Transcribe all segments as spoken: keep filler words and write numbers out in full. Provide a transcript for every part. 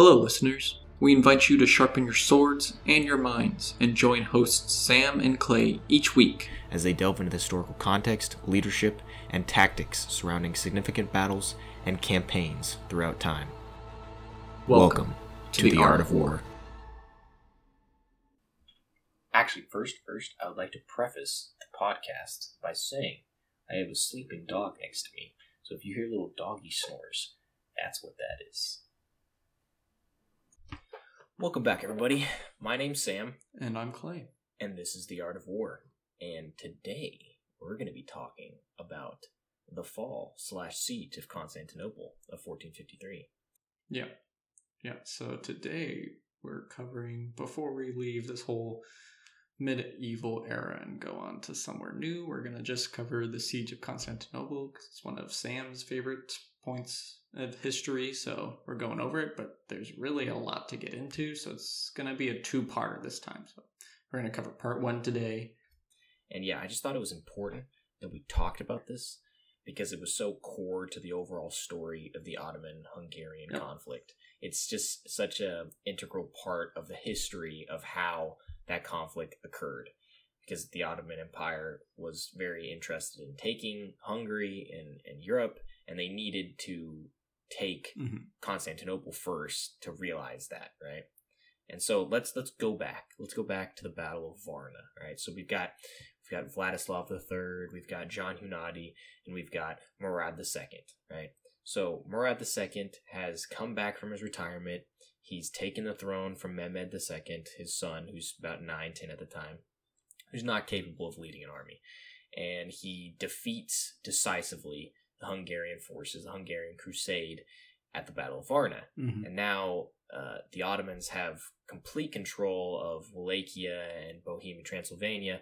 Hello, listeners. We invite you to sharpen your swords and your minds and join hosts Sam and Clay each week as they delve into the historical context, leadership, and tactics surrounding significant battles and campaigns throughout time. Welcome, Welcome to, to the, the Art of War. Actually, first, first, I would like to preface the podcast by saying I have a sleeping dog next to me, so if you hear little doggy snores, that's what that is. Welcome back, everybody. My name's Sam. And I'm Clay. And this is The Art of War. And today, we're going to be talking about the fall slash siege of Constantinople of fourteen fifty-three. Yeah. Yeah, so today, we're covering, before we leave this whole medieval era and go on to somewhere new, we're going to just cover the siege of Constantinople, because it's one of Sam's favorite points of history, so we're going over it, but there's really a lot to get into, so it's gonna be a two-parter this time. So we're gonna cover part one today. And yeah, I just thought it was important that we talked about this because it was so core to the overall story of the Ottoman-Hungarian yep. conflict. It's just such an integral part of the history of how that conflict occurred, because the Ottoman Empire was very interested in taking Hungary and, and Europe, and they needed to take mm-hmm. Constantinople first to realize that, right? And so let's let's go back. Let's go back to the Battle of Varna, right? So we've got we've got Vladislav the third, we've got John Hunyadi, and we've got Murad the second, right? So Murad the second has come back from his retirement. He's taken the throne from Mehmed the second, his son, who's about nine, ten at the time, who's not capable of leading an army, and he defeats decisively the Hungarian forces, the Hungarian Crusade, at the Battle of Varna. Mm-hmm. And now uh, the Ottomans have complete control of Wallachia and Bohemian Transylvania,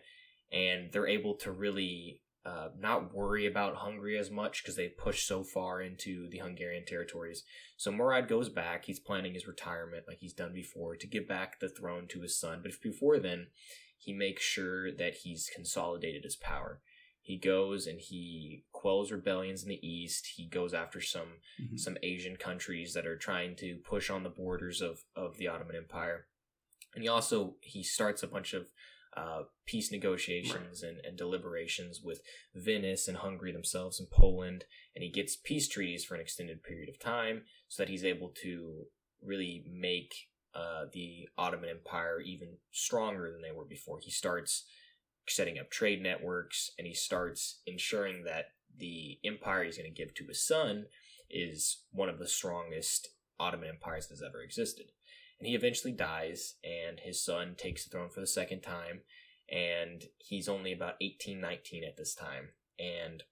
and they're able to really uh, not worry about Hungary as much because they pushed so far into the Hungarian territories. So Murad goes back. He's planning his retirement like he's done before to give back the throne to his son. But if before then, he makes sure that he's consolidated his power. He goes and he quells rebellions in the east. He goes after some mm-hmm. some Asian countries that are trying to push on the borders of, of the Ottoman Empire. And he also, he starts a bunch of uh, peace negotiations right. and, and deliberations with Venice and Hungary themselves and Poland. And he gets peace treaties for an extended period of time so that he's able to really make uh, the Ottoman Empire even stronger than they were before. He starts setting up trade networks, and he starts ensuring that the empire he's going to give to his son is one of the strongest Ottoman empires that's ever existed. And he eventually dies, and his son takes the throne for the second time, and he's only about eighteen, nineteen at this time, and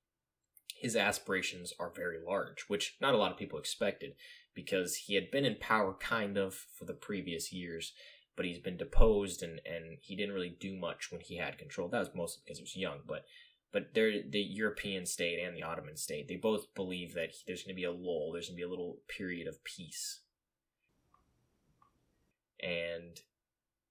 his aspirations are very large, which not a lot of people expected, because he had been in power kind of for the previous years, but he's been deposed, and, and he didn't really do much when he had control. That was mostly because he was young, but but the European state and the Ottoman state, they both believe that there's going to be a lull, there's going to be a little period of peace. And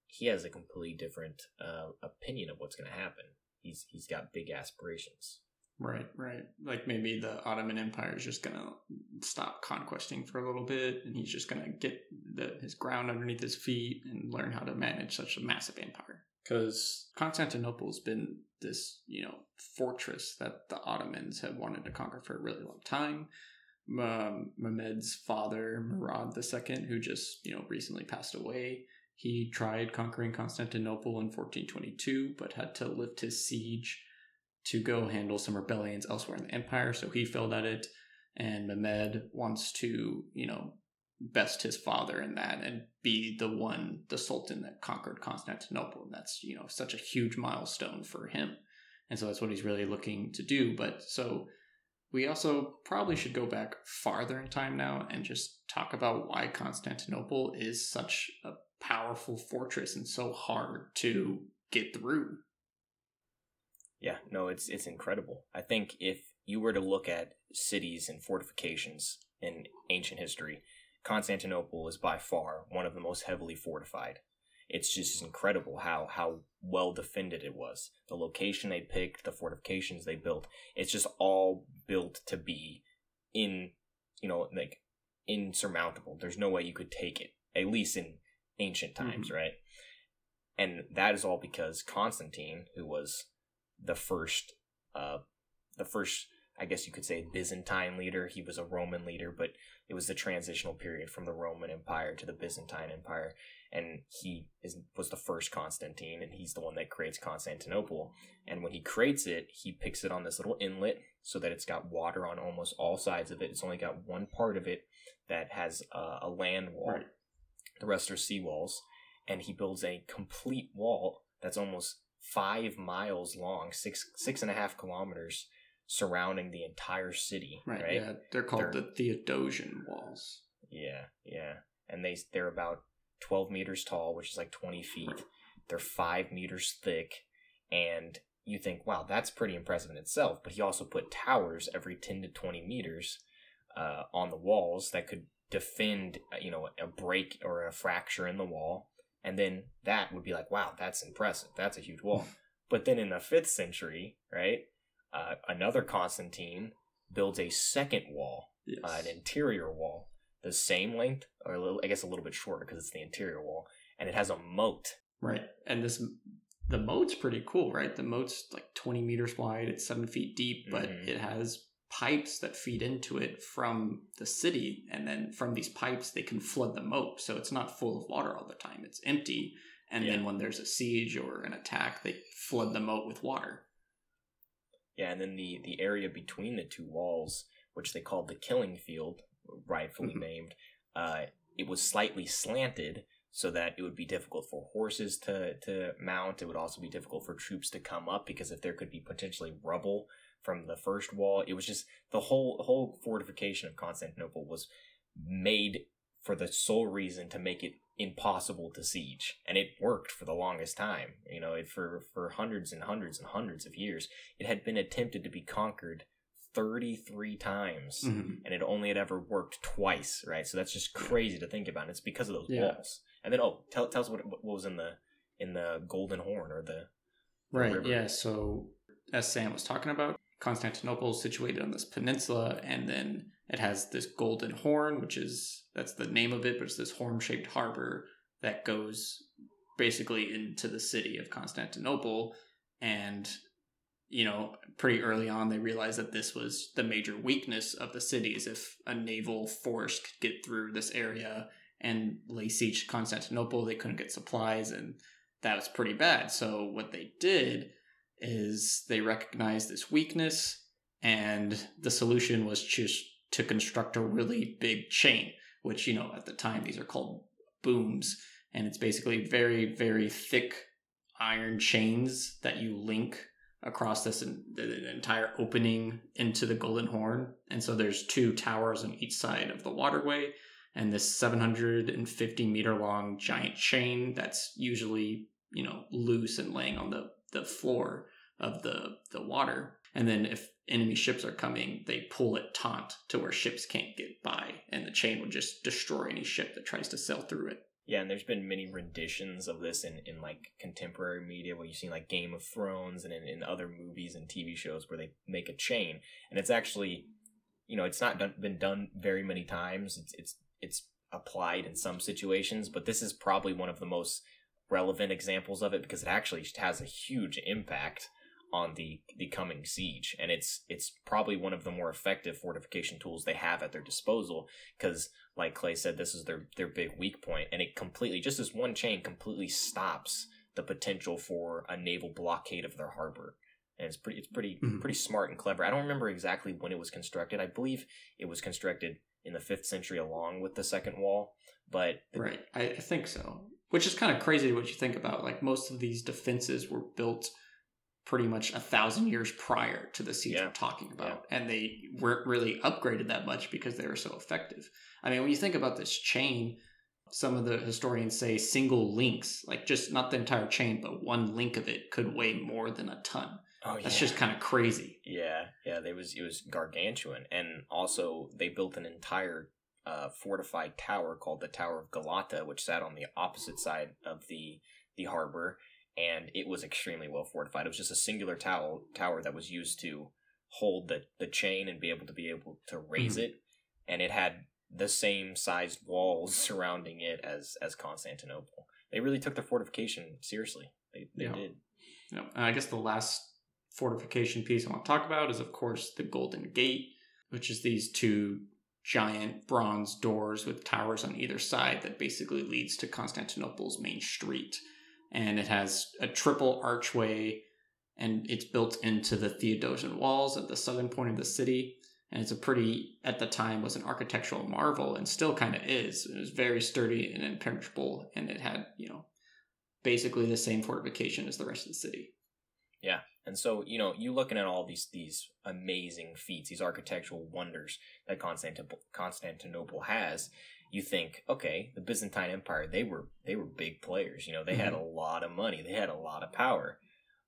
he has a completely different uh, opinion of what's going to happen. He's He's got big aspirations. Right, right. Like maybe the Ottoman Empire is just going to stop conquesting for a little bit, and he's just going to get the, his ground underneath his feet and learn how to manage such a massive empire. Because Constantinople's been this, you know, fortress that the Ottomans have wanted to conquer for a really long time. Um, Mehmed's father, Murad the second, who just, you know, recently passed away, he tried conquering Constantinople in fourteen twenty-two, but had to lift his siege to go handle some rebellions elsewhere in the empire, so he failed at it, and Mehmed wants to, you know, best his father in that and be the one, the sultan that conquered Constantinople, and that's, you know, such a huge milestone for him, and so that's what he's really looking to do. But so we also probably should go back farther in time now and just talk about why Constantinople is such a powerful fortress and so hard to get through. Yeah, no, it's it's incredible. I think if you were to look at cities and fortifications in ancient history, Constantinople is by far one of the most heavily fortified. It's just incredible how, how well defended it was. The location they picked, the fortifications they built, it's just all built to be in, you know, like insurmountable. There's no way you could take it, at least in ancient times, mm-hmm. right? And that is all because Constantine, who was the first, uh, the first, I guess you could say, Byzantine leader. He was a Roman leader, but it was the transitional period from the Roman Empire to the Byzantine Empire. And he is, was the first Constantine, and he's the one that creates Constantinople. And when he creates it, he picks it on this little inlet so that it's got water on almost all sides of it. It's only got one part of it that has uh, a land wall. Right. The rest are sea walls. And he builds a complete wall that's almost five miles long, six six and a half kilometers surrounding the entire city. Right. right? Yeah, they're called they're, the Theodosian walls. Yeah, yeah, and they they're about twelve meters tall, which is like twenty feet. They're five meters thick, and you think, wow, that's pretty impressive in itself. But he also put towers every ten to twenty meters uh, on the walls that could defend, you know, a break or a fracture in the wall. And then that would be like, wow, that's impressive. That's a huge wall. But then in the fifth century, right, uh, another Constantine builds a second wall, yes. uh, an interior wall, the same length, or a little, I guess a little bit shorter because it's the interior wall, and it has a moat. Right. And this, the moat's pretty cool, right? The moat's like twenty meters wide. It's seven feet deep, but mm-hmm. it has pipes that feed into it from the city, and then from these pipes they can flood the moat, so it's not full of water all the time. It's empty, and yeah. then when there's a siege or an attack, they flood the moat with water. Yeah, and then the the area between the two walls, which they called the killing field, rightfully mm-hmm. named, uh, it was slightly slanted so that it would be difficult for horses to to mount. It would also be difficult for troops to come up, because if there could be potentially rubble from the first wall. It was just the whole whole fortification of Constantinople was made for the sole reason to make it impossible to siege. And it worked for the longest time. You know, it, for, for hundreds and hundreds and hundreds of years, it had been attempted to be conquered thirty-three times, mm-hmm. and it only had ever worked twice, right? So that's just crazy to think about. And it's because of those yeah. walls. And then, oh, tell tell us what, what was in the in the Golden Horn, or the, the right, river. Yeah, so as Sam was talking about, Constantinople is situated on this peninsula, and then it has this Golden Horn, which is, that's the name of it, but it's this horn-shaped harbor that goes basically into the city of Constantinople. And, you know, pretty early on, they realized that this was the major weakness of the cities. If a naval force could get through this area and lay siege to Constantinople, they couldn't get supplies, and that was pretty bad. So what they did is they recognized this weakness, and the solution was just to construct a really big chain, which, you know, at the time these are called booms, and it's basically very, very thick iron chains that you link across this in, the entire opening into the Golden Horn. And so there's two towers on each side of the waterway, and this seven hundred fifty meter long giant chain that's usually, you know, loose and laying on the the floor of the the water. And then if enemy ships are coming, they pull it taut to where ships can't get by, and the chain will just destroy any ship that tries to sail through it. Yeah, and there's been many renditions of this in, in like contemporary media, where you've seen like Game of Thrones and in, in other movies and T V shows where they make a chain. And it's actually, you know, it's not done, been done very many times. It's it's it's applied in some situations, but this is probably one of the most relevant examples of it, because it actually has a huge impact on the the coming siege, and it's it's probably one of the more effective fortification tools they have at their disposal, because like Clay said, this is their their big weak point, and it completely, just this one chain completely stops the potential for a naval blockade of their harbor. And it's pretty it's pretty mm-hmm. pretty smart and clever. I don't remember exactly when it was constructed. I believe it was constructed in the fifth century along with the second wall, but right I think so. Which is kind of crazy what you think about. Like, most of these defenses were built pretty much a thousand years prior to the siege yeah. we're talking about. Yeah. And they weren't really upgraded that much because they were so effective. I mean, when you think about this chain, some of the historians say single links, like just not the entire chain, but one link of it could weigh more than a ton. Oh, yeah. That's just kind of crazy. Yeah, yeah. It was, it was gargantuan. And also they built an entire Uh, fortified tower called the Tower of Galata, which sat on the opposite side of the the harbor, and it was extremely well fortified. It was just a singular tower tower that was used to hold the, the chain and be able to be able to raise mm-hmm. it, and it had the same sized walls surrounding it as as Constantinople. They really took the fortification seriously. They, they yeah. did. Yeah. And I guess the last fortification piece I want to talk about is, of course, the Golden Gate, which is these two giant bronze doors with towers on either side that basically leads to Constantinople's main street. And it has a triple archway, and it's built into the Theodosian walls at the southern point of the city. And it's a pretty, at the time, was an architectural marvel, and still kind of is. It was very sturdy and impenetrable, and it had, you know, basically the same fortification as the rest of the city. Yeah, and so, you know, you're looking at all these these amazing feats, these architectural wonders that Constantinople, Constantinople has. You think, okay, the Byzantine Empire, they were they were big players. You know, they mm-hmm. had a lot of money, they had a lot of power.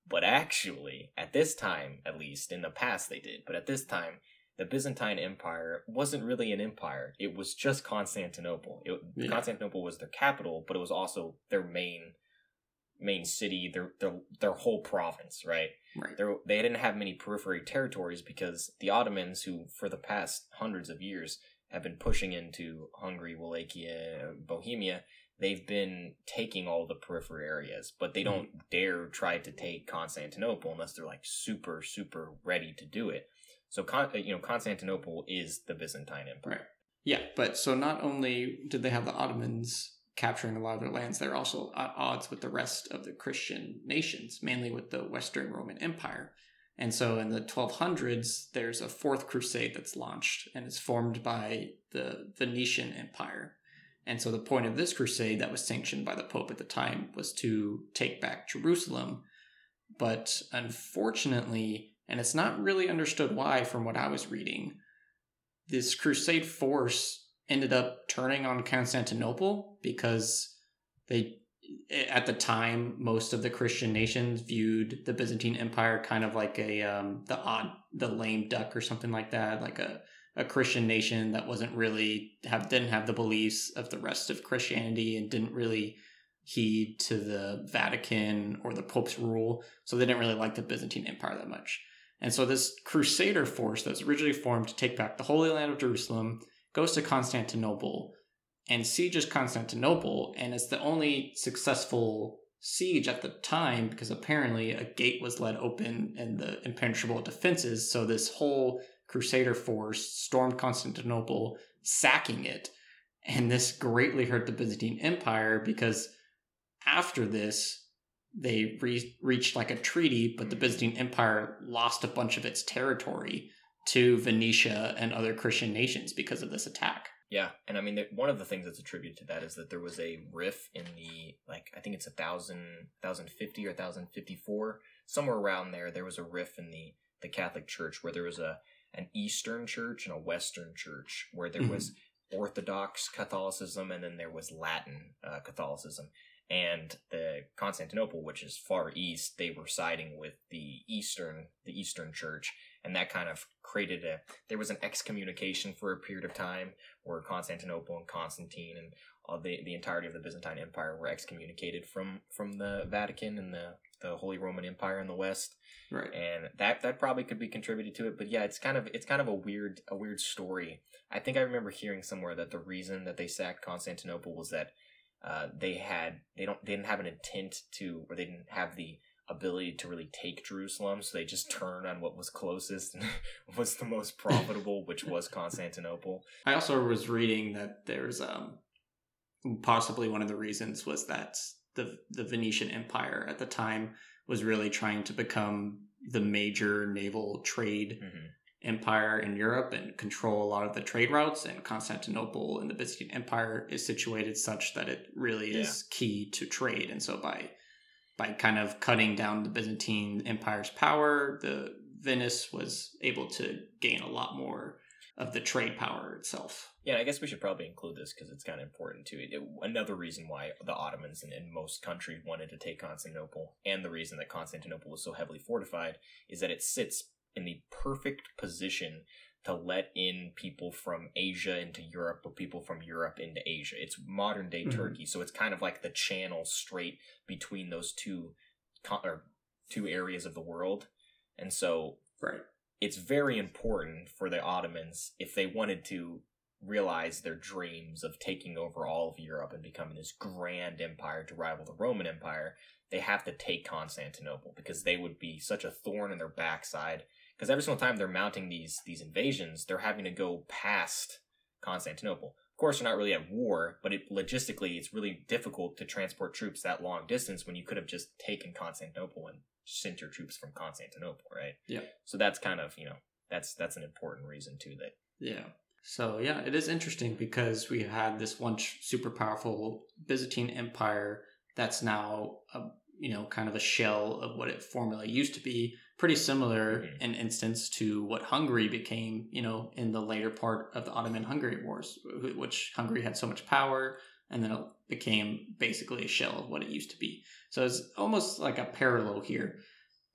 But actually, at this time, at least, in the past they did, but at this time, the Byzantine Empire wasn't really an empire. It was just Constantinople. It, yeah. Constantinople was their capital, but it was also their main main city, their their, their whole province, right? Right. There, they didn't have many periphery territories because the Ottomans, who for the past hundreds of years have been pushing into Hungary, Wallachia, Bohemia, they've been taking all the periphery areas, but they don't mm-hmm. dare try to take Constantinople unless they're like super, super ready to do it. So, you know, Constantinople is the Byzantine Empire. Right. Yeah, but so not only did they have the Ottomans capturing a lot of their lands, they're also at odds with the rest of the Christian nations, mainly with the Western Roman Empire. And so in the twelve hundreds, there's a Fourth Crusade that's launched, and it's formed by the Venetian Empire. And so the point of this crusade that was sanctioned by the Pope at the time was to take back Jerusalem. But unfortunately, and it's not really understood why from what I was reading, this crusade force ended up turning on Constantinople because they, at the time, most of the Christian nations viewed the Byzantine Empire kind of like a um, the odd, the lame duck or something like that, like a, a Christian nation that wasn't really have didn't have the beliefs of the rest of Christianity and didn't really heed to the Vatican or the Pope's rule, so they didn't really like the Byzantine Empire that much. And so this crusader force that was originally formed to take back the Holy Land of Jerusalem goes to Constantinople and sieges Constantinople, and it's the only successful siege at the time because apparently a gate was let open and the impenetrable defenses, so this whole crusader force stormed Constantinople, sacking it, and this greatly hurt the Byzantine Empire because after this, they re- reached like a treaty, but the Byzantine Empire lost a bunch of its territory to Venetia and other Christian nations because of this attack. Yeah, and I mean, one of the things that's attributed to that is that there was a rift in the, like, I think it's one thousand fifty or one thousand fifty-four, somewhere around there, there was a rift in the, the Catholic Church where there was a an Eastern Church and a Western Church, where there mm-hmm. was Orthodox Catholicism and then there was Latin uh, Catholicism. And the Constantinople, which is far east, they were siding with the Eastern, the Eastern Church, and that kind of created a. There was an excommunication for a period of time, where Constantinople and Constantine and all the the entirety of the Byzantine Empire were excommunicated from from the Vatican and the the Holy Roman Empire in the West. Right, and that that probably could be contributed to it. But yeah, it's kind of it's kind of a weird a weird story. I think I remember hearing somewhere that the reason that they sacked Constantinople was that. Uh, they had they don't they didn't have an intent to, or they didn't have the ability to really take Jerusalem, so they just turned on what was closest and was the most profitable, which was Constantinople. I also was reading that there's um possibly one of the reasons was that the the Venetian Empire at the time was really trying to become the major naval trade mm-hmm. empire in Europe and control a lot of the trade routes, and Constantinople and the Byzantine Empire is situated such that it really is yeah. key to trade. And so by by kind of cutting down the Byzantine Empire's power, the Venice was able to gain a lot more of the trade power itself. Yeah, I guess we should probably include this because it's kind of important too. It, it, another reason why the Ottomans in, in most countries wanted to take Constantinople, and the reason that Constantinople was so heavily fortified, is that it sits in the perfect position to let in people from Asia into Europe, or people from Europe into Asia. It's modern day mm-hmm. Turkey, so it's kind of like the channel straight between those two con- or two areas of the world. And so right. it's very important for the Ottomans, if they wanted to realize their dreams of taking over all of Europe and becoming this grand empire to rival the Roman Empire, they have to take Constantinople because they would be such a thorn in their backside. Because every single time they're mounting these these invasions, they're having to go past Constantinople. Of course, they're not really at war, but it, logistically, it's really difficult to transport troops that long distance when you could have just taken Constantinople and sent your troops from Constantinople, right? Yeah. So that's kind of, you know, that's that's an important reason too that. Yeah. So yeah, it is interesting because we had this once super powerful Byzantine Empire that's now a, you know, kind of a shell of what it formerly used to be. Pretty similar mm-hmm. in instance to what Hungary became, you know, in the later part of the Ottoman-Hungarian Wars, which Hungary had so much power, and then it became basically a shell of what it used to be. So it's almost like a parallel here.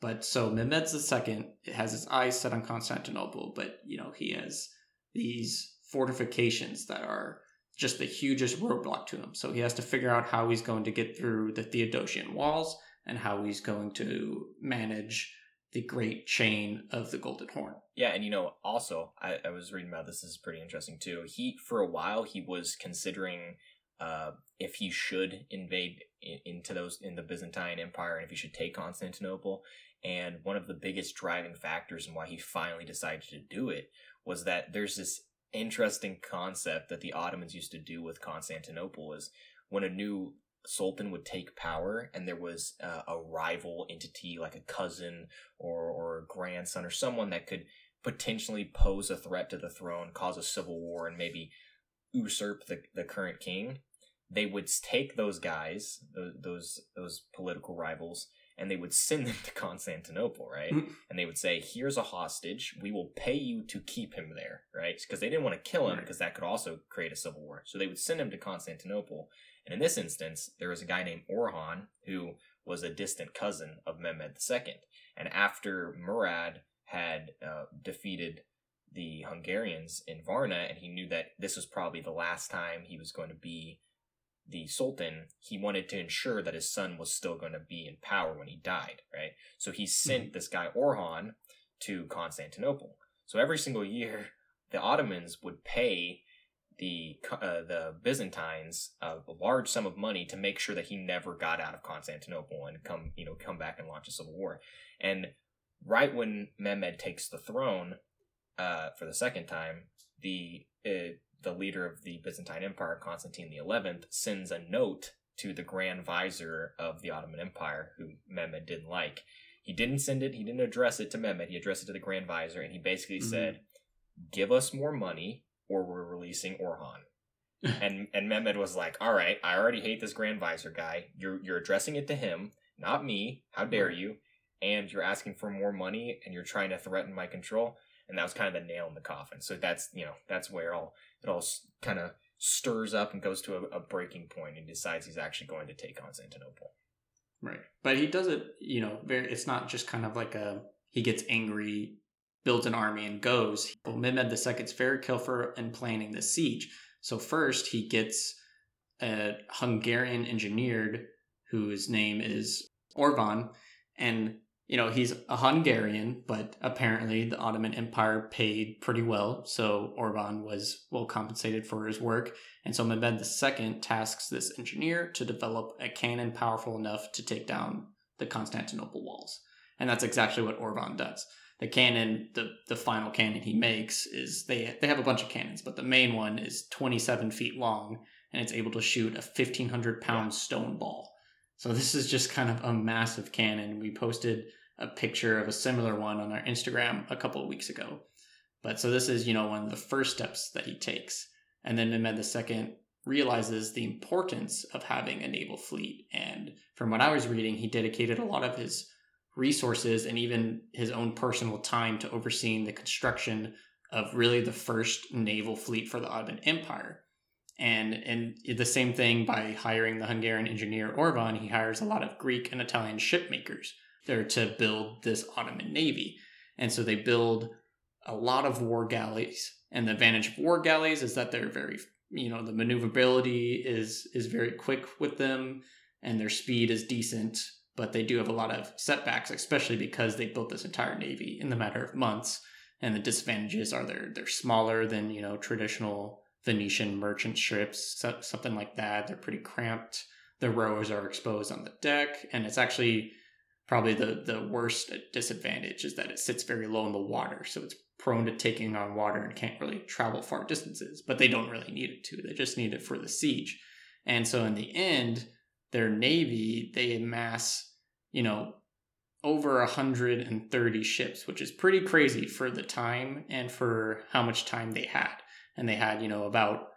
But so Mehmed the Second has his eyes set on Constantinople, but, you know, he has these fortifications that are just the hugest roadblock to him. So he has to figure out how he's going to get through the Theodosian walls and how he's going to manage the great chain of the Golden Horn. Yeah, and you know, also, I, I was reading about this, this is pretty interesting too. He, for a while, he was considering uh, if he should invade in, into those, in the Byzantine Empire, and if he should take Constantinople. And one of the biggest driving factors in why he finally decided to do it was that there's this interesting concept that the Ottomans used to do with Constantinople is when a new sultan would take power and there was uh, a rival entity like a cousin or, or a grandson or someone that could potentially pose a threat to the throne, cause a civil war, and maybe usurp the, the current king, they would take those guys, those, those those political rivals, and they would send them to Constantinople, right? Mm-hmm. And they would say, here's a hostage, we will pay you to keep him there, right? Because they didn't want to kill him because that could also create a civil war. So they would send him to Constantinople. And in this instance, there was a guy named Orhan who was a distant cousin of Mehmed the Second. And after Murad had uh, defeated the Hungarians in Varna, and he knew that this was probably the last time he was going to be the sultan, he wanted to ensure that his son was still going to be in power when he died, right? So he sent this guy Orhan to Constantinople. So every single year, the Ottomans would pay the uh, the Byzantines uh, a large sum of money to make sure that he never got out of Constantinople and come you know come back and launch a civil war. And right when Mehmed takes the throne uh, for the second time, the uh, the leader of the Byzantine Empire, Constantine the Eleventh, sends a note to the Grand Vizier of the Ottoman Empire, who Mehmed didn't like. He didn't send it. He didn't address it to Mehmed. He addressed it to the Grand Vizier, and he basically mm-hmm. said, "Give us more money, or we're releasing Orhan." And and Mehmed was like, all right, I already hate this Grand Vizier guy. You're you're addressing it to him, not me. How dare you? And you're asking for more money, and you're trying to threaten my control. And that was kind of the nail in the coffin. So that's, you know, that's where all it all kind of stirs up and goes to a, a breaking point and decides he's actually going to take Constantinople. Right. But he does it, you know, very, it's not just kind of like a, he gets angry, builds an army, and goes. Well, Mehmed the Second is very careful in planning the siege. So first he gets a Hungarian engineer whose name is Orban. And, you know, he's a Hungarian, but apparently the Ottoman Empire paid pretty well. So Orban was well compensated for his work. And so Mehmed the Second tasks this engineer to develop a cannon powerful enough to take down the Constantinople walls. And that's exactly what Orban does. The cannon, the, the final cannon he makes is, they they have a bunch of cannons, but the main one is twenty-seven feet long, and it's able to shoot a fifteen hundred pound yeah. stone ball. So this is just kind of a massive cannon. We posted a picture of a similar one on our Instagram a couple of weeks ago. But so this is, you know, one of the first steps that he takes. And then Mehmed the Second realizes the importance of having a naval fleet. And from what I was reading, he dedicated a lot of his resources and even his own personal time to overseeing the construction of really the first naval fleet for the Ottoman Empire. And and the same thing by hiring the Hungarian engineer Orban, he hires a lot of Greek and Italian shipmakers there to build this Ottoman navy. And so they build a lot of war galleys. And the advantage of war galleys is that they're very, you know, the maneuverability is is very quick with them and their speed is decent. But they do have a lot of setbacks, especially because they built this entire navy in the matter of months. And the disadvantages are they're, they're smaller than, you know, traditional Venetian merchant ships, something like that. They're pretty cramped. The rowers are exposed on the deck, and it's actually probably the, the worst disadvantage is that it sits very low in the water, so it's prone to taking on water and can't really travel far distances, but they don't really need it to. They just need it for the siege. And so in the end, their navy, they amass, you know, over one hundred thirty ships, which is pretty crazy for the time and for how much time they had. And they had, you know, about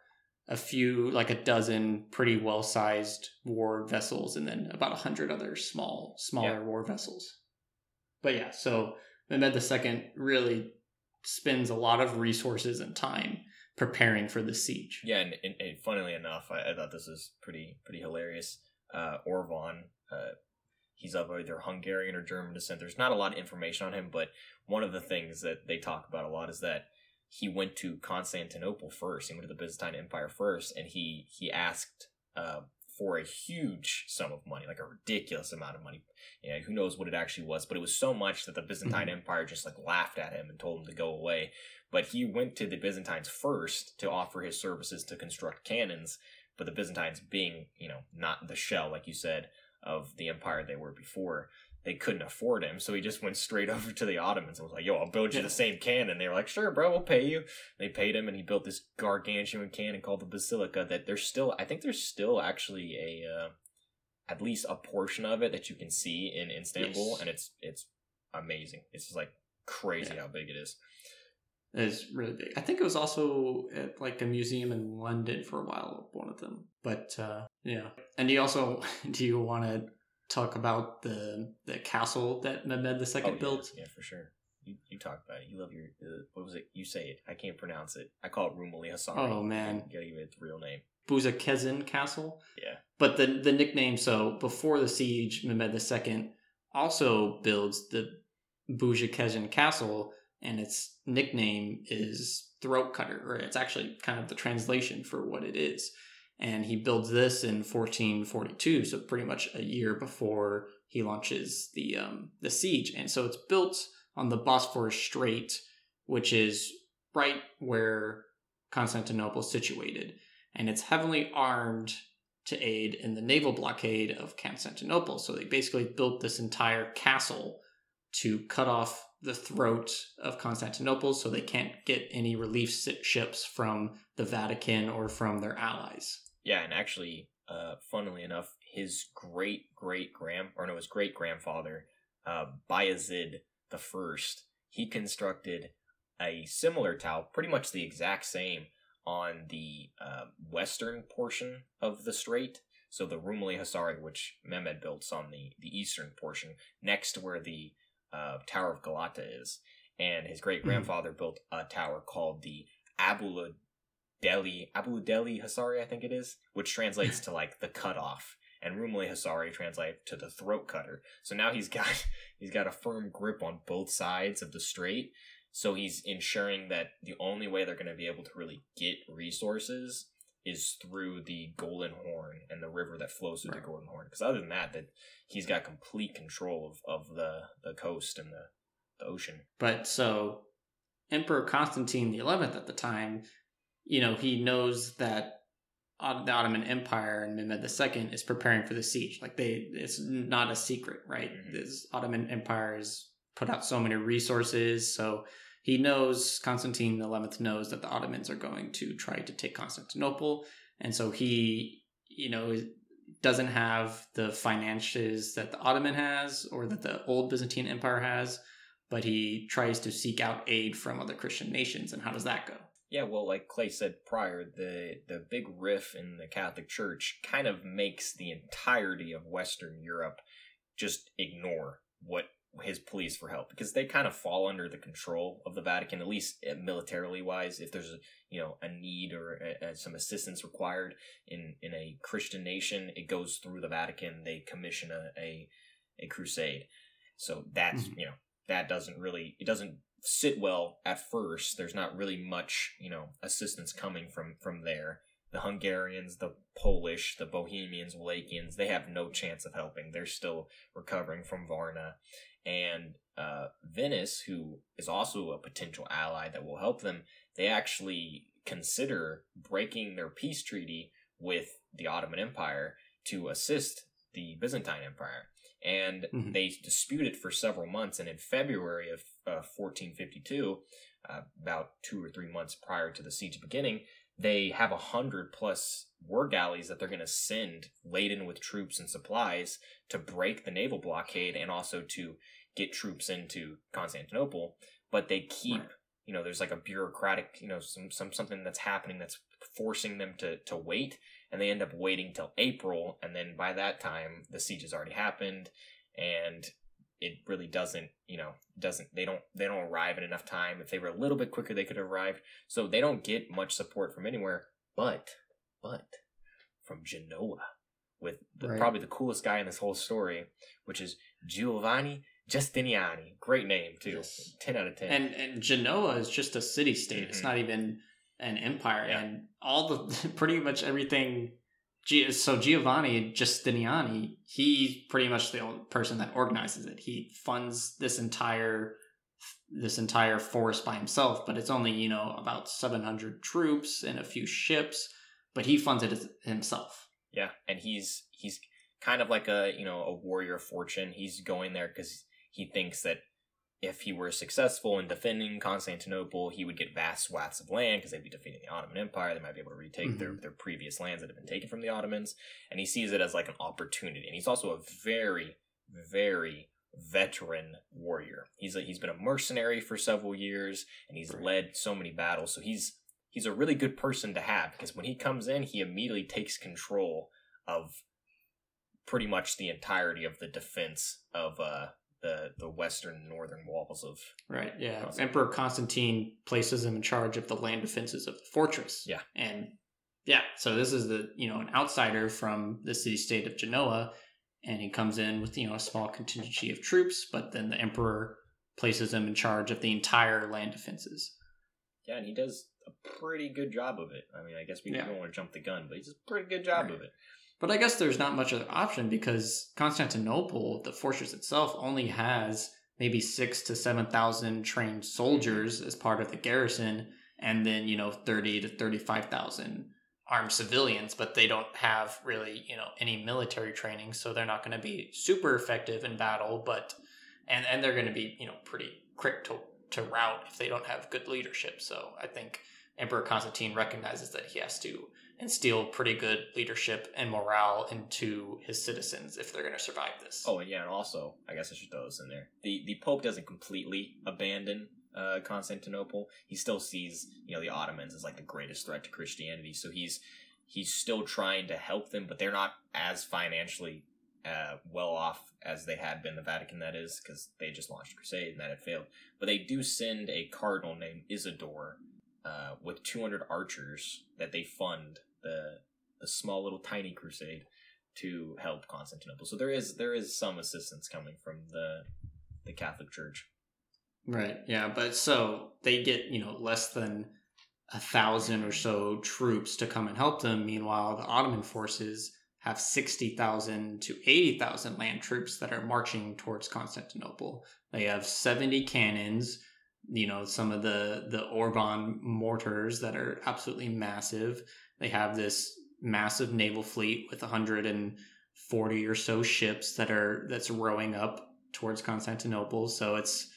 a few, like a dozen pretty well-sized war vessels, and then about a hundred other small, smaller yeah. war vessels. But yeah, so Mehmed the Second really spends a lot of resources and time preparing for the siege. Yeah, and, and, and funnily enough, I, I thought this was pretty pretty hilarious. Uh, Orban, uh, he's of either Hungarian or German descent. There's not a lot of information on him, but one of the things that they talk about a lot is that he went to Constantinople first. He went to the Byzantine Empire first, and he he asked uh, for a huge sum of money, like a ridiculous amount of money. You know, who knows what it actually was, but it was so much that the Byzantine mm-hmm. Empire just like laughed at him and told him to go away. But he went to the Byzantines first to offer his services to construct cannons. But the Byzantines, being, you know, not the shell, like you said, of the empire they were before, they couldn't afford him, so he just went straight over to the Ottomans and was like, yo, I'll build you the same cannon. They were like, sure, bro, we'll pay you. And they paid him, and he built this gargantuan cannon called the Basilica that there's still, I think there's still actually a, uh, at least a portion of it that you can see in Istanbul, yes. and it's it's amazing. It's just like crazy yeah. how big it is. It's really big. I think it was also at like a museum in London for a while, one of them. But uh, yeah. And do you also, do you want to talk about the the castle that Mehmed the Second oh, yeah, built. Yeah, for sure. You you talk about it. You love your uh, what was it? You say it. I can't pronounce it. I call it Rumeli Hisari. Oh man, you gotta give it its real name. Buja Kezin Castle. Yeah. But the the nickname. So before the siege, Mehmed the Second also builds the Buja Kezin Castle, and its nickname is Throat Cutter, or it's actually kind of the translation for what it is. And he builds this in fourteen forty-two, so pretty much a year before he launches the um, the siege. And so it's built on the Bosphorus Strait, which is right where Constantinople is situated. And it's heavily armed to aid in the naval blockade of Constantinople. So they basically built this entire castle to cut off the throat of Constantinople so they can't get any relief ships from the Vatican or from their allies. Yeah, and actually, uh, funnily enough, his great great grand or no, his great grandfather, uh, Bayezid the First, he constructed a similar tower, pretty much the exact same, on the uh, western portion of the strait. So the Rumeli Hisari, which Mehmed built's on the the eastern portion, next to where the uh, Tower of Galata is, and his great grandfather mm-hmm. built a tower called the Abulad. Deli, Abuleli Hisari, I think it is, which translates to like the cutoff, and Rumeli Hisari translates to the throat cutter. So now he's got he's got a firm grip on both sides of the strait. So he's ensuring that the only way they're going to be able to really get resources is through the Golden Horn and the river that flows through right. the Golden Horn. Because other than that, that he's got complete control of, of the the coast and the, the ocean. But so Emperor Constantine the Eleventh at the time, you know, he knows that the Ottoman Empire and Mehmed the Second is preparing for the siege. Like they, it's not a secret, right? Mm-hmm. This Ottoman Empire has put out so many resources. So he knows, Constantine the Eleventh knows that the Ottomans are going to try to take Constantinople. And so he, you know, doesn't have the finances that the Ottoman has or that the old Byzantine Empire has, but he tries to seek out aid from other Christian nations. And how does that go? Yeah, well, like Clay said prior, the, the big rift in the Catholic Church kind of makes the entirety of Western Europe just ignore what his pleas for help, because they kind of fall under the control of the Vatican, at least militarily wise. If there's a, you know, a need or a, a, some assistance required in, in a Christian nation, it goes through the Vatican. They commission a a, a crusade. So that's, you know, that doesn't really, it doesn't sit well at first. There's not really much, you know, assistance coming from from there. The Hungarians, the Polish, the Bohemians, Wallachians, they have no chance of helping. They're still recovering from Varna. And uh Venice, who is also a potential ally that will help them, they actually consider breaking their peace treaty with the Ottoman Empire to assist the Byzantine Empire. And mm-hmm. they disputed for several months. And in February of uh, fourteen fifty-two, uh, about two or three months prior to the siege beginning, they have a hundred plus war galleys that they're going to send laden with troops and supplies to break the naval blockade and also to get troops into Constantinople. But they keep, you know, there's like a bureaucratic, you know, some, some something that's happening that's forcing them to, to wait. And they end up waiting till April. And then by that time, the siege has already happened. And it really doesn't, you know, doesn't, they don't, they don't arrive in enough time. If they were a little bit quicker, they could have arrived. So they don't get much support from anywhere, but, but from Genoa with the, right. probably the coolest guy in this whole story, which is Giovanni Giustiniani. Great name too. Yes. ten out of ten. And, and Genoa is just a city state. Mm-hmm. It's not even an empire. Yeah. And all the, pretty much everything. So Giovanni Giustiniani, he's pretty much the only person that organizes it. He funds this entire this entire force by himself, but it's only, you know, about seven hundred troops and a few ships, but he funds it himself. Yeah, and he's he's kind of like a, you know, a warrior of fortune. He's going there because he thinks that if he were successful in defending Constantinople, he would get vast swaths of land because they'd be defeating the Ottoman Empire. They might be able to retake mm-hmm. their, their previous lands that have been taken from the Ottomans. And he sees it as like an opportunity. And he's also a very, very veteran warrior. He's a, he's been a mercenary for several years, and he's right. led so many battles. So he's he's a really good person to have because when he comes in, he immediately takes control of pretty much the entirety of the defense of uh The, the western northern walls of right yeah Constantine. Emperor Constantine places him in charge of the land defenses of the fortress. Yeah, and yeah, so this is the you know an outsider from the city state of Genoa, and he comes in with you know a small contingency of troops, but then the emperor places him in charge of the entire land defenses. Yeah, and he does a pretty good job of it. I mean, I guess we yeah. don't want to jump the gun, but he does a pretty good job right. of it. But I guess there's not much other option because Constantinople, the fortress itself, only has maybe six to seven thousand trained soldiers as part of the garrison, and then you know thirty to thirty-five thousand armed civilians. But they don't have really you know any military training, so they're not going to be super effective in battle. But and and they're going to be you know pretty quick to to rout if they don't have good leadership. So I think Emperor Constantine recognizes that he has to instill pretty good leadership and morale into his citizens if they're going to survive this. Oh, yeah, and also, I guess I should throw this in there. The the Pope doesn't completely abandon uh, Constantinople. He still sees, you know, the Ottomans as like the greatest threat to Christianity, so he's he's still trying to help them, but they're not as financially uh, well off as they had been, the Vatican, that is, because they just launched a crusade and that had failed. But they do send a cardinal named Isidore Uh, with two hundred archers that they fund the the small little tiny crusade to help Constantinople. So there is there is some assistance coming from the the Catholic Church. Right. Yeah. But so they get you know less than a thousand or so troops to come and help them. Meanwhile, the Ottoman forces have sixty thousand to eighty thousand land troops that are marching towards Constantinople. They have seventy cannons. You know, some of the, the Orban mortars that are absolutely massive. They have this massive naval fleet with one hundred forty or so ships that are that's rowing up towards Constantinople. So it's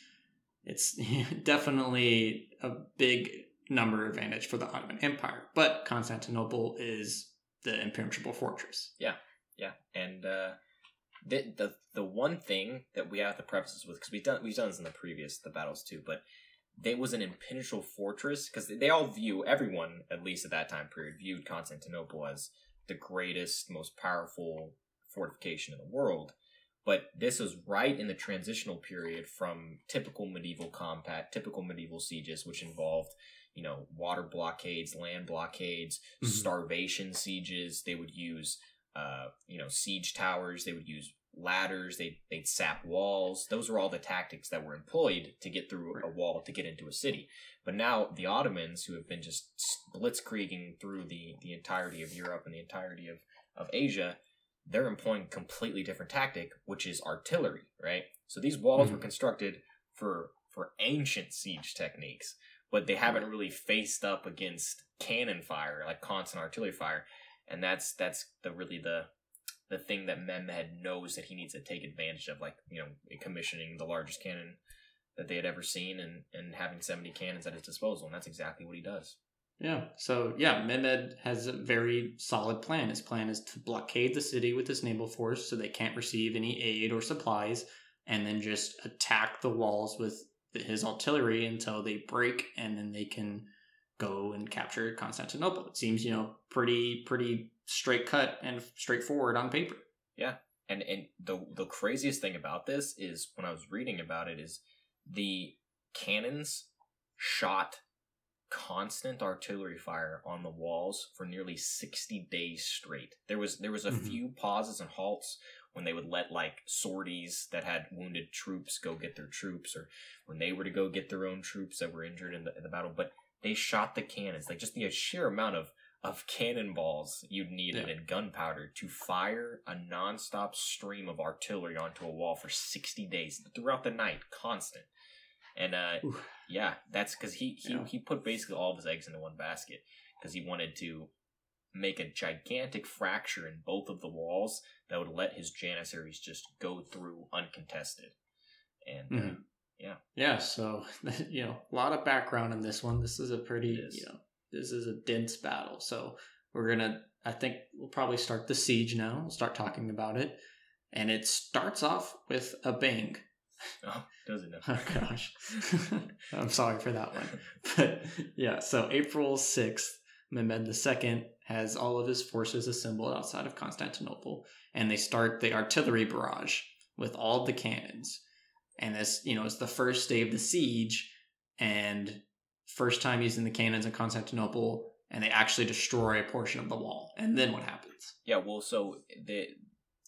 it's definitely a big number advantage for the Ottoman Empire. But Constantinople is the impenetrable fortress. Yeah, yeah. And uh, the the the one thing that we have to preface this with, because we've done we've done this in the previous the battles too, but they was an impenetrable fortress because they all view everyone at least at that time period viewed Constantinople as the greatest, most powerful fortification in the world. But this is right in the transitional period from typical medieval combat, typical medieval sieges, which involved you know water blockades, land blockades, mm-hmm. starvation sieges. They would use uh you know siege towers. They would use ladders, they they'd sap walls. Those were all the tactics that were employed to get through a wall, to get into a city. But now the Ottomans, who have been just blitzkrieging through the the entirety of Europe and the entirety of of Asia, they're employing a completely different tactic, which is artillery. Right, so these walls mm-hmm. were constructed for for ancient siege techniques, but they haven't really faced up against cannon fire, like constant artillery fire. And that's that's the really the the thing that Mehmed knows that he needs to take advantage of, like, you know, commissioning the largest cannon that they had ever seen and, and having seventy cannons at his disposal. And that's exactly what he does. Yeah. So, yeah, Mehmed has a very solid plan. His plan is to blockade the city with his naval force so they can't receive any aid or supplies, and then just attack the walls with his artillery until they break, and then they can go and capture Constantinople. It seems, you know, pretty pretty straight cut and straightforward on paper. Yeah. And and the the craziest thing about this is, when I was reading about it, is the cannons shot constant artillery fire on the walls for nearly sixty days straight. There was there was a mm-hmm. few pauses and halts when they would let, like, sorties that had wounded troops go get their troops, or when they were to go get their own troops that were injured in the, in the battle. But they shot the cannons, like, just the sheer amount of, of cannonballs you'd needed yeah. and gunpowder to fire a nonstop stream of artillery onto a wall for sixty days throughout the night, constant. And uh, yeah, that's because he he, yeah. he put basically all of his eggs into one basket, because he wanted to make a gigantic fracture in both of the walls that would let his janissaries just go through uncontested. And mm-hmm. uh, yeah, yeah. So, you know, a lot of background in this one. This is a pretty, is. you know, this is a dense battle. So we're gonna, I think we'll probably start the siege now. We'll start talking about it, and it starts off with a bang. Oh, doesn't know. Oh gosh, I'm sorry for that one. But yeah, so April sixth, Mehmed the Second has all of his forces assembled outside of Constantinople, and they start the artillery barrage with all the cannons. And this, you know, it's the first day of the siege, and first time using the cannons in Constantinople, and they actually destroy a portion of the wall. And then what happens? Yeah, well, so the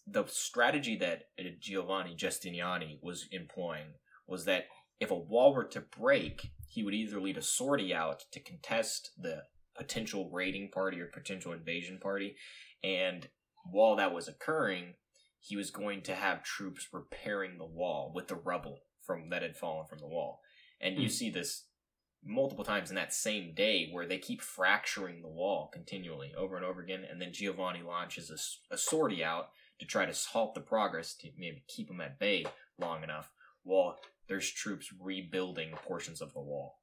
the strategy that Giovanni Giustiniani was employing was that if a wall were to break, he would either lead a sortie out to contest the potential raiding party or potential invasion party, and while that was occurring, he was going to have troops repairing the wall with the rubble from that had fallen from the wall. And mm. you see this multiple times in that same day, where they keep fracturing the wall continually over and over again, and then Giovanni launches a, a sortie out to try to halt the progress, to maybe keep them at bay long enough, while there's troops rebuilding portions of the wall.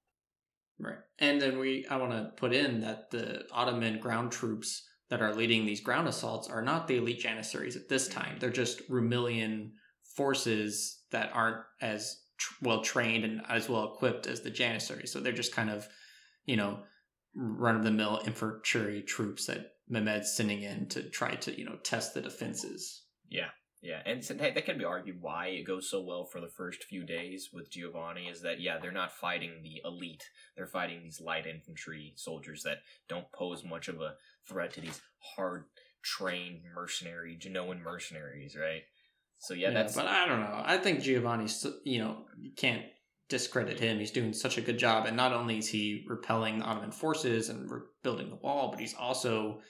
Right. And then we, I want to put in that the Ottoman ground troops that are leading these ground assaults are not the elite janissaries at this time. They're just Rumelian forces that aren't as tr- well trained and as well equipped as the janissaries. So they're just kind of, you know, run of the mill infantry troops that Mehmed's sending in to try to, you know, test the defenses. Yeah. Yeah, and so, hey, that can be argued why it goes so well for the first few days with Giovanni is that, yeah, they're not fighting the elite. They're fighting these light infantry soldiers that don't pose much of a threat to these hard-trained mercenary, Genoan mercenaries, right? So, yeah, yeah that's... But I don't know. I think Giovanni, you know, you can't discredit him. He's doing such a good job, and not only is he repelling the Ottoman forces and rebuilding the wall, but he's also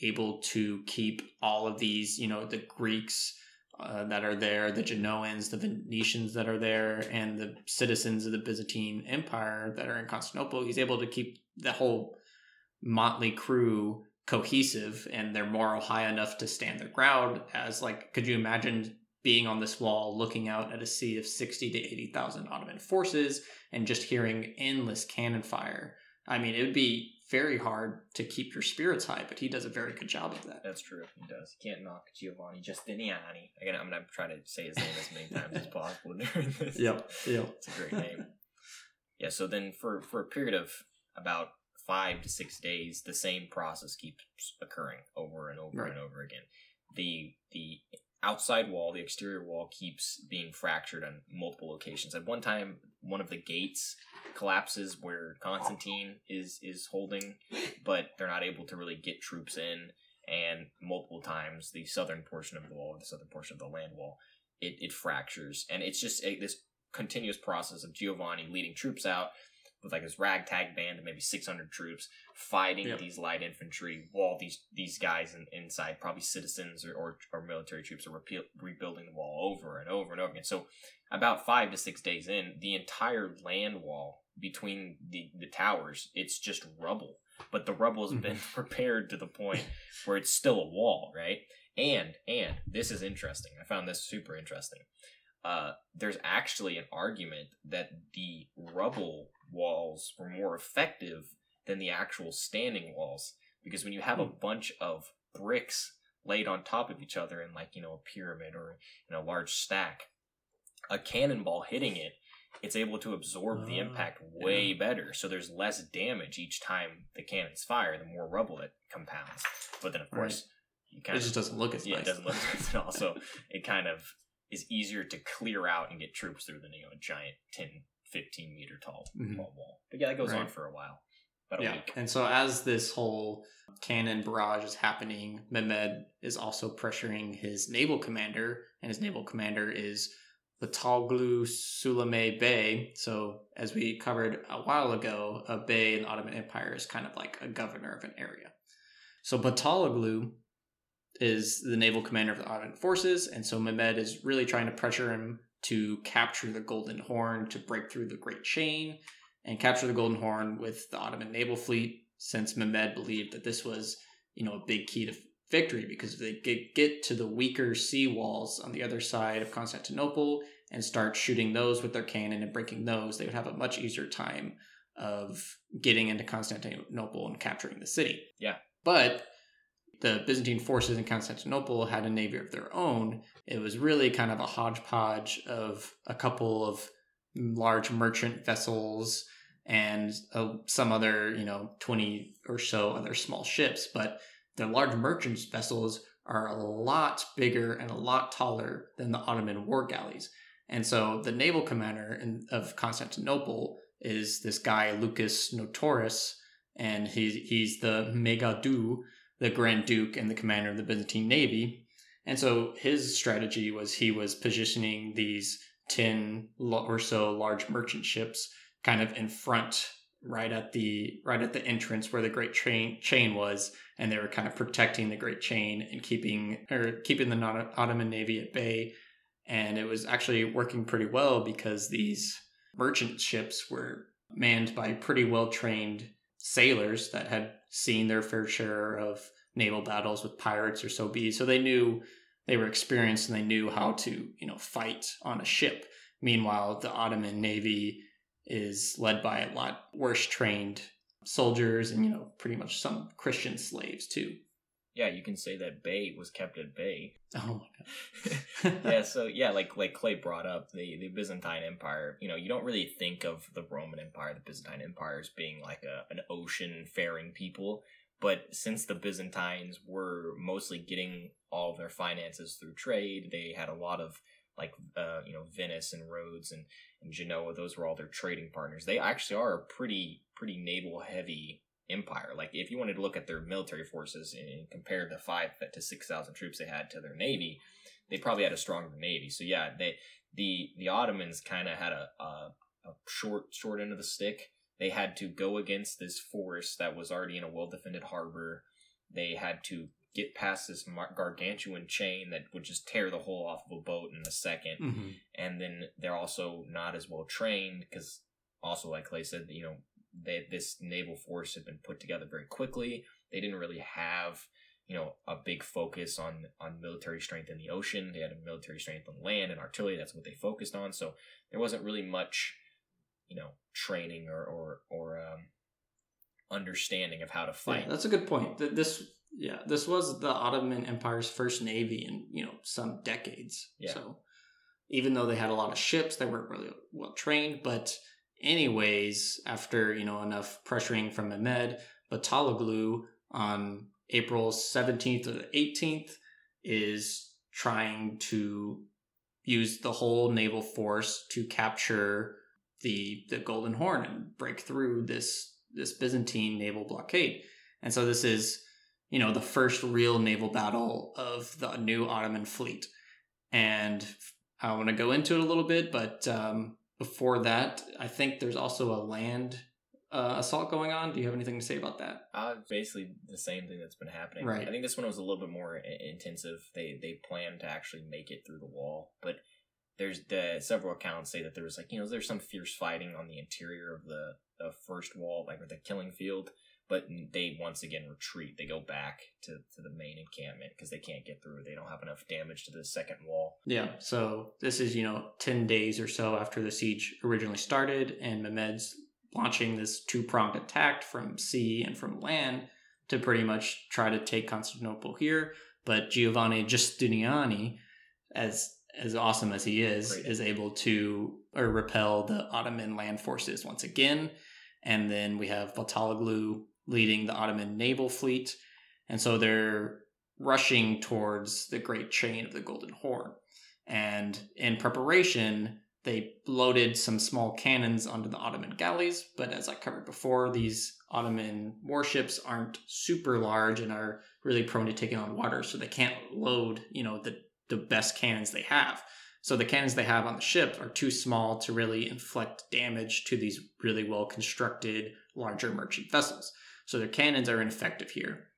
able to keep all of these, you know, the Greeks... Uh, that are there, the Genoans, the Venetians that are there, and the citizens of the Byzantine Empire that are in Constantinople. He's able to keep the whole motley crew cohesive, and their morale high enough to stand their ground. As, like, could you imagine being on this wall, looking out at a sea of sixty to eighty thousand Ottoman forces, and just hearing endless cannon fire? I mean, it would be very hard to keep your spirits high, but he does a very good job of that. That's true. He does. You can't knock Giovanni Giustiniani. Again, I'm going to try to say his name as many times as possible during this. Yep. Yep. It's a great name. Yeah. So then for, for a period of about five to six days, the same process keeps occurring over and over right. and over again. The, the outside wall, the exterior wall, keeps being fractured on multiple locations. At one time, one of the gates collapses where Constantine is is holding, but they're not able to really get troops in, and multiple times the southern portion of the wall, the southern portion of the land wall, it, it fractures. And it's just a, this continuous process of Giovanni leading troops out with, like, this ragtag band of maybe six hundred troops fighting yep. these light infantry while these these guys in, inside, probably citizens or, or, or military troops, are repeal, rebuilding the wall over and over and over again. So about five to six days in, the entire land wall between the, the towers. It's just rubble. But the rubble has been prepared to the point where it's still a wall, right? And, and, this is interesting. I found this super interesting. Uh, there's actually an argument that the rubble walls were more effective than the actual standing walls. Because when you have a bunch of bricks laid on top of each other in, like, you know, a pyramid or in a large stack, a cannonball hitting it, it's able to absorb uh, the impact way yeah. better. So there's less damage each time the cannons fire, the more rubble it compounds. But then, of right. course, you kind it of, just doesn't look as yeah, nice. It doesn't look as nice at all. So it kind of is easier to clear out and get troops through than, you know, a giant ten, fifteen meter tall mm-hmm. wall. But yeah, that goes right. on for a while. About yeah. a week. And so as this whole cannon barrage is happening, Mehmed is also pressuring his naval commander, and his naval commander is the Toglu Sulame Bey. So as we covered a while ago, a bey in the Ottoman Empire is kind of like a governor of an area. So Batoglu is the naval commander of the Ottoman forces, and so Mehmed is really trying to pressure him to capture the Golden Horn, to break through the Great Chain, and capture the Golden Horn with the Ottoman naval fleet, since Mehmed believed that this was, you know, a big key to victory, because if they could get to the weaker sea walls on the other side of Constantinople and start shooting those with their cannon and breaking those, they would have a much easier time of getting into Constantinople and capturing the city. Yeah. But the Byzantine forces in Constantinople had a navy of their own. It was really kind of a hodgepodge of a couple of large merchant vessels and uh, some other, you know, twenty or so other small ships. But the large merchant vessels are a lot bigger and a lot taller than the Ottoman war galleys. And so the naval commander in, of Constantinople is this guy, Lucas Notaurus, and he's, he's the Megadu, the Grand Duke and the commander of the Byzantine Navy. And so his strategy was he was positioning these ten or so large merchant ships kind of in front, right at the right at the entrance where the Great Chain chain was, and they were kind of protecting the Great Chain and keeping or keeping the Ottoman Navy at bay. And it was actually working pretty well because these merchant ships were manned by pretty well-trained sailors that had seen their fair share of naval battles with pirates or so be. So they knew, they were experienced, and they knew how to, you know, fight on a ship. Meanwhile, the Ottoman Navy is led by a lot worse trained soldiers and, you know, pretty much some Christian slaves too. Yeah, you can say that Bey was kept at bay. Oh my god. Yeah, so yeah, like like Clay brought up, the, the Byzantine Empire, you know, you don't really think of the Roman Empire, the Byzantine Empire, as being like a an ocean-faring people. But since the Byzantines were mostly getting all of their finances through trade, they had a lot of, like, uh, you know, Venice and Rhodes and, and Genoa, those were all their trading partners. They actually are a pretty, pretty naval-heavy empire. Like, if you wanted to look at their military forces and compare the five to six thousand troops they had to their navy, they probably had a stronger navy. So yeah, they the the Ottomans kind of had a, a a short short end of the stick. They had to go against this force that was already in a well-defended harbor. They had to get past this gargantuan chain that would just tear the hull off of a boat in a second. Mm-hmm. And then they're also not as well trained, because also, like Clay said, you know, they, this naval force had been put together very quickly. They didn't really have, you know, a big focus on, on military strength in the ocean. They had a military strength on land and artillery. That's what they focused on. So there wasn't really much, you know, training or, or, or um, understanding of how to fight. Yeah, that's a good point. This, yeah, this was the Ottoman Empire's first navy in, you know, some decades. Yeah. So even though they had a lot of ships, they weren't really well trained, but anyways, after, you know, enough pressuring from Mehmed, Batoglu on April seventeenth or the eighteenth is trying to use the whole naval force to capture the the Golden Horn and break through this this Byzantine naval blockade. And so this is, you know, the first real naval battle of the new Ottoman fleet. And I want to go into it a little bit, but um, before that, I think there's also a land uh, assault going on. Do you have anything to say about that? Uh, basically the same thing that's been happening. Right. I think this one was a little bit more intensive. They they planned to actually make it through the wall, but there's the several accounts say that there was like, you know, there's some fierce fighting on the interior of the, the first wall, like with the killing field, but they once again retreat. They go back to, to the main encampment because they can't get through. They don't have enough damage to the second wall. Yeah. So this is, you know, ten days or so after the siege originally started, and Mehmed's launching this two-pronged attack from sea and from land to pretty much try to take Constantinople here. But Giovanni Giustiniani, as as awesome as he is, Great. is able to or repel the Ottoman land forces once again. And then we have Bataloglu leading the Ottoman naval fleet. And so they're rushing towards the Great Chain of the Golden Horn. And in preparation, they loaded some small cannons onto the Ottoman galleys. But as I covered before, these Ottoman warships aren't super large and are really prone to taking on water. So they can't load, you know, the, the best cannons they have. So the cannons they have on the ship are too small to really inflict damage to these really well-constructed, larger merchant vessels. So their cannons are ineffective here.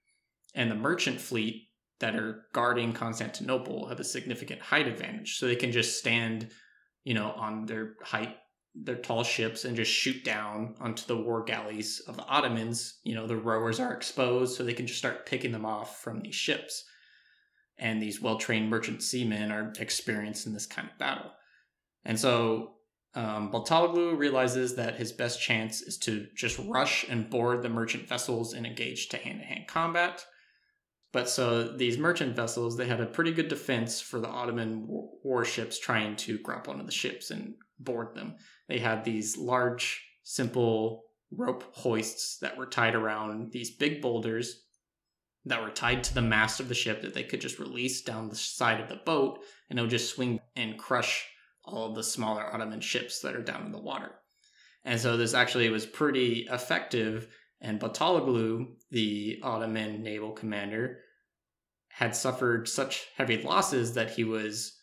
And the merchant fleet that are guarding Constantinople have a significant height advantage. So they can just stand, you know, on their height, their tall ships, and just shoot down onto the war galleys of the Ottomans. You know, the rowers are exposed, so they can just start picking them off from these ships. And these well-trained merchant seamen are experienced in this kind of battle. And so um, Bataloglu realizes that his best chance is to just rush and board the merchant vessels and engage to hand-to-hand combat. But so these merchant vessels, they had a pretty good defense for the Ottoman war- warships trying to grapple onto the ships and board them. They had these large, simple rope hoists that were tied around these big boulders that were tied to the mast of the ship that they could just release down the side of the boat, and it would just swing and crush all of the smaller Ottoman ships that are down in the water. And so this actually was pretty effective, and Bataloglu, the Ottoman naval commander, had suffered such heavy losses that he was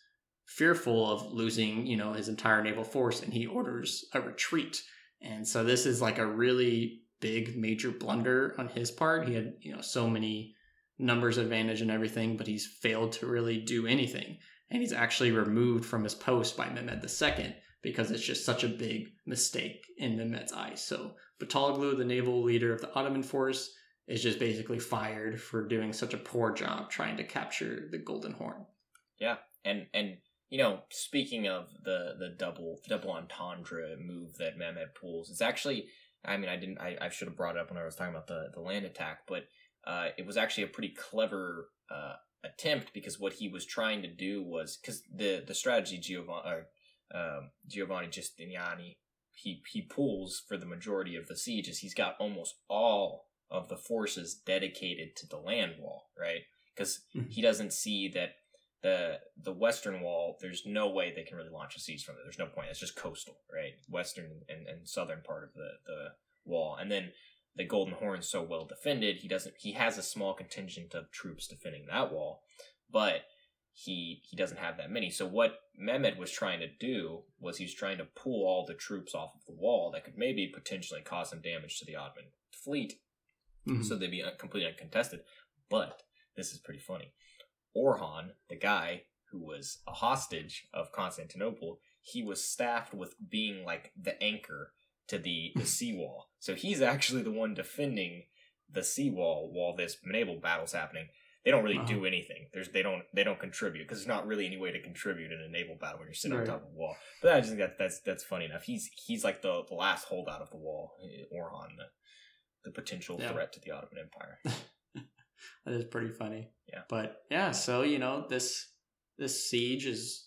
fearful of losing, you know, his entire naval force, and he orders a retreat. And so this is like a really big major blunder on his part. He had, you know, so many numbers advantage and everything, but he's failed to really do anything. And he's actually removed from his post by Mehmed the Second because it's just such a big mistake in Mehmed's eyes. So Bataloglu, the naval leader of the Ottoman force, is just basically fired for doing such a poor job trying to capture the Golden Horn. Yeah. And, and, you know, speaking of the, the double, double entendre move that Mehmed pulls, it's actually, I mean, I didn't, I, I should have brought it up when I was talking about the, the land attack, but uh, it was actually a pretty clever uh, attempt, because what he was trying to do was, because the, the strategy Giovanni, um, Giovanni Giustiniani, he, he pulls for the majority of the sieges, he's got almost all of the forces dedicated to the land wall, right? Because he doesn't see that the the western wall, there's no way they can really launch a siege from there. There's no point. It's just coastal, right? Western and, and southern part of the, the wall. And then the Golden Horn's so well defended, he doesn't he has a small contingent of troops defending that wall, but he he doesn't have that many. So what Mehmed was trying to do was he was trying to pull all the troops off of the wall that could maybe potentially cause some damage to the Ottoman fleet, mm-hmm. so they'd be completely uncontested. But this is pretty funny. Orhan, the guy who was a hostage of Constantinople, he was staffed with being like the anchor to the, the seawall. So he's actually the one defending the seawall while this naval battle's happening. They don't really wow. do anything. There's they don't they don't contribute, because there's not really any way to contribute in a naval battle when you're sitting right. on top of a wall. But I just think that that's that's funny enough. He's he's like the, the last holdout of the wall, Orhan, the, the potential yeah. threat to the Ottoman Empire. That is pretty funny. Yeah. But yeah, so, you know, this this siege is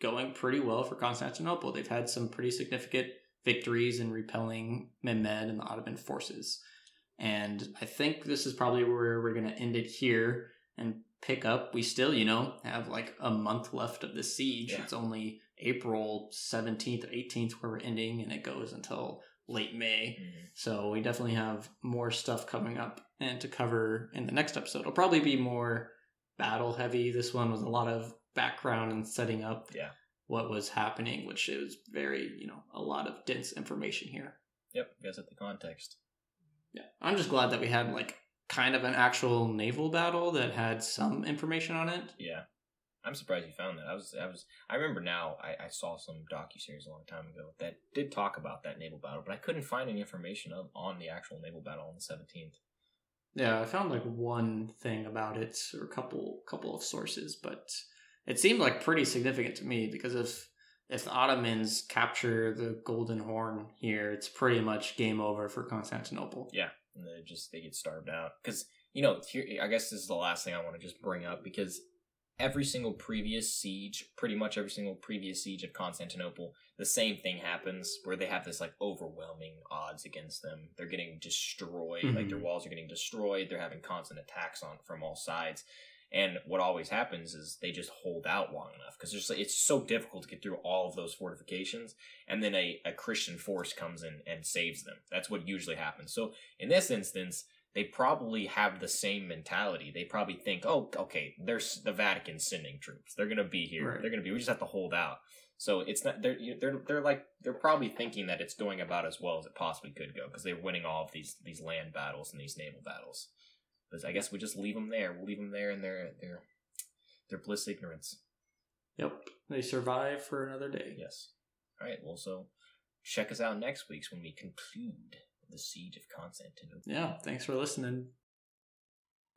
going pretty well for Constantinople. They've had some pretty significant victories in repelling Mehmed and the Ottoman forces. And I think this is probably where we're going to end it here and pick up. We still, you know, have like a month left of the siege. Yeah. It's only April seventeenth or eighteenth where we're ending, and it goes until late May. Mm-hmm. So we definitely have more stuff coming up and to cover in the next episode. It'll probably be more battle heavy. This one was a lot of background and setting up yeah. what was happening, which is very, you know, a lot of dense information here. Yep. You guys have the context. Yeah. I'm just glad that we had like kind of an actual naval battle that had some information on it. Yeah. I'm surprised you found that. I was, I was, I remember now. I, I saw some docuseries a long time ago that did talk about that naval battle, but I couldn't find any information of, on the actual naval battle on the seventeenth. Yeah, I found like one thing about it, or a couple, couple of sources, but it seemed like pretty significant to me because if if the Ottomans capture the Golden Horn here, it's pretty much game over for Constantinople. Yeah, and they just they get starved out because you know here. I guess this is the last thing I want to just bring up because. Every single previous siege, pretty much every single previous siege of Constantinople, the same thing happens where they have this like overwhelming odds against them. They're getting destroyed, mm-hmm. like their walls are getting destroyed. They're having constant attacks on from all sides. And what always happens is they just hold out long enough because it's, it's so difficult to get through all of those fortifications. And then a, a Christian force comes in and saves them. That's what usually happens. So in this instance, they probably have the same mentality. They probably think, oh, okay, there's the Vatican sending troops. They're going to be here. Right. They're going to be, we just have to hold out. So it's not, they're, they're, they're like, they're probably thinking that it's going about as well as it possibly could go because they're winning all of these, these land battles and these naval battles. But I guess we just leave them there. We'll leave them there in their, their, their bliss ignorance. Yep. They survive for another day. Yes. All right. Well, so check us out next week's when we conclude the siege of Constantinople. Yeah, thanks for listening.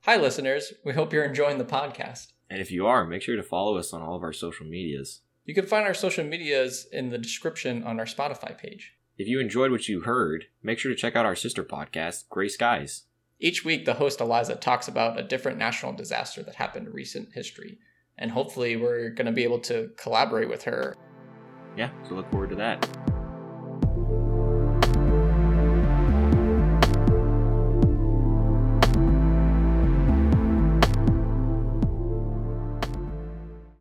Hi, listeners. We hope you're enjoying the podcast. And if you are, make sure to follow us on all of our social medias. You can find our social medias in the description on our Spotify page. If you enjoyed what you heard, make sure to check out our sister podcast, Gray Skies. Each week, the host Eliza talks about a different national disaster that happened in recent history. And hopefully we're going to be able to collaborate with her. Yeah, so look forward to that.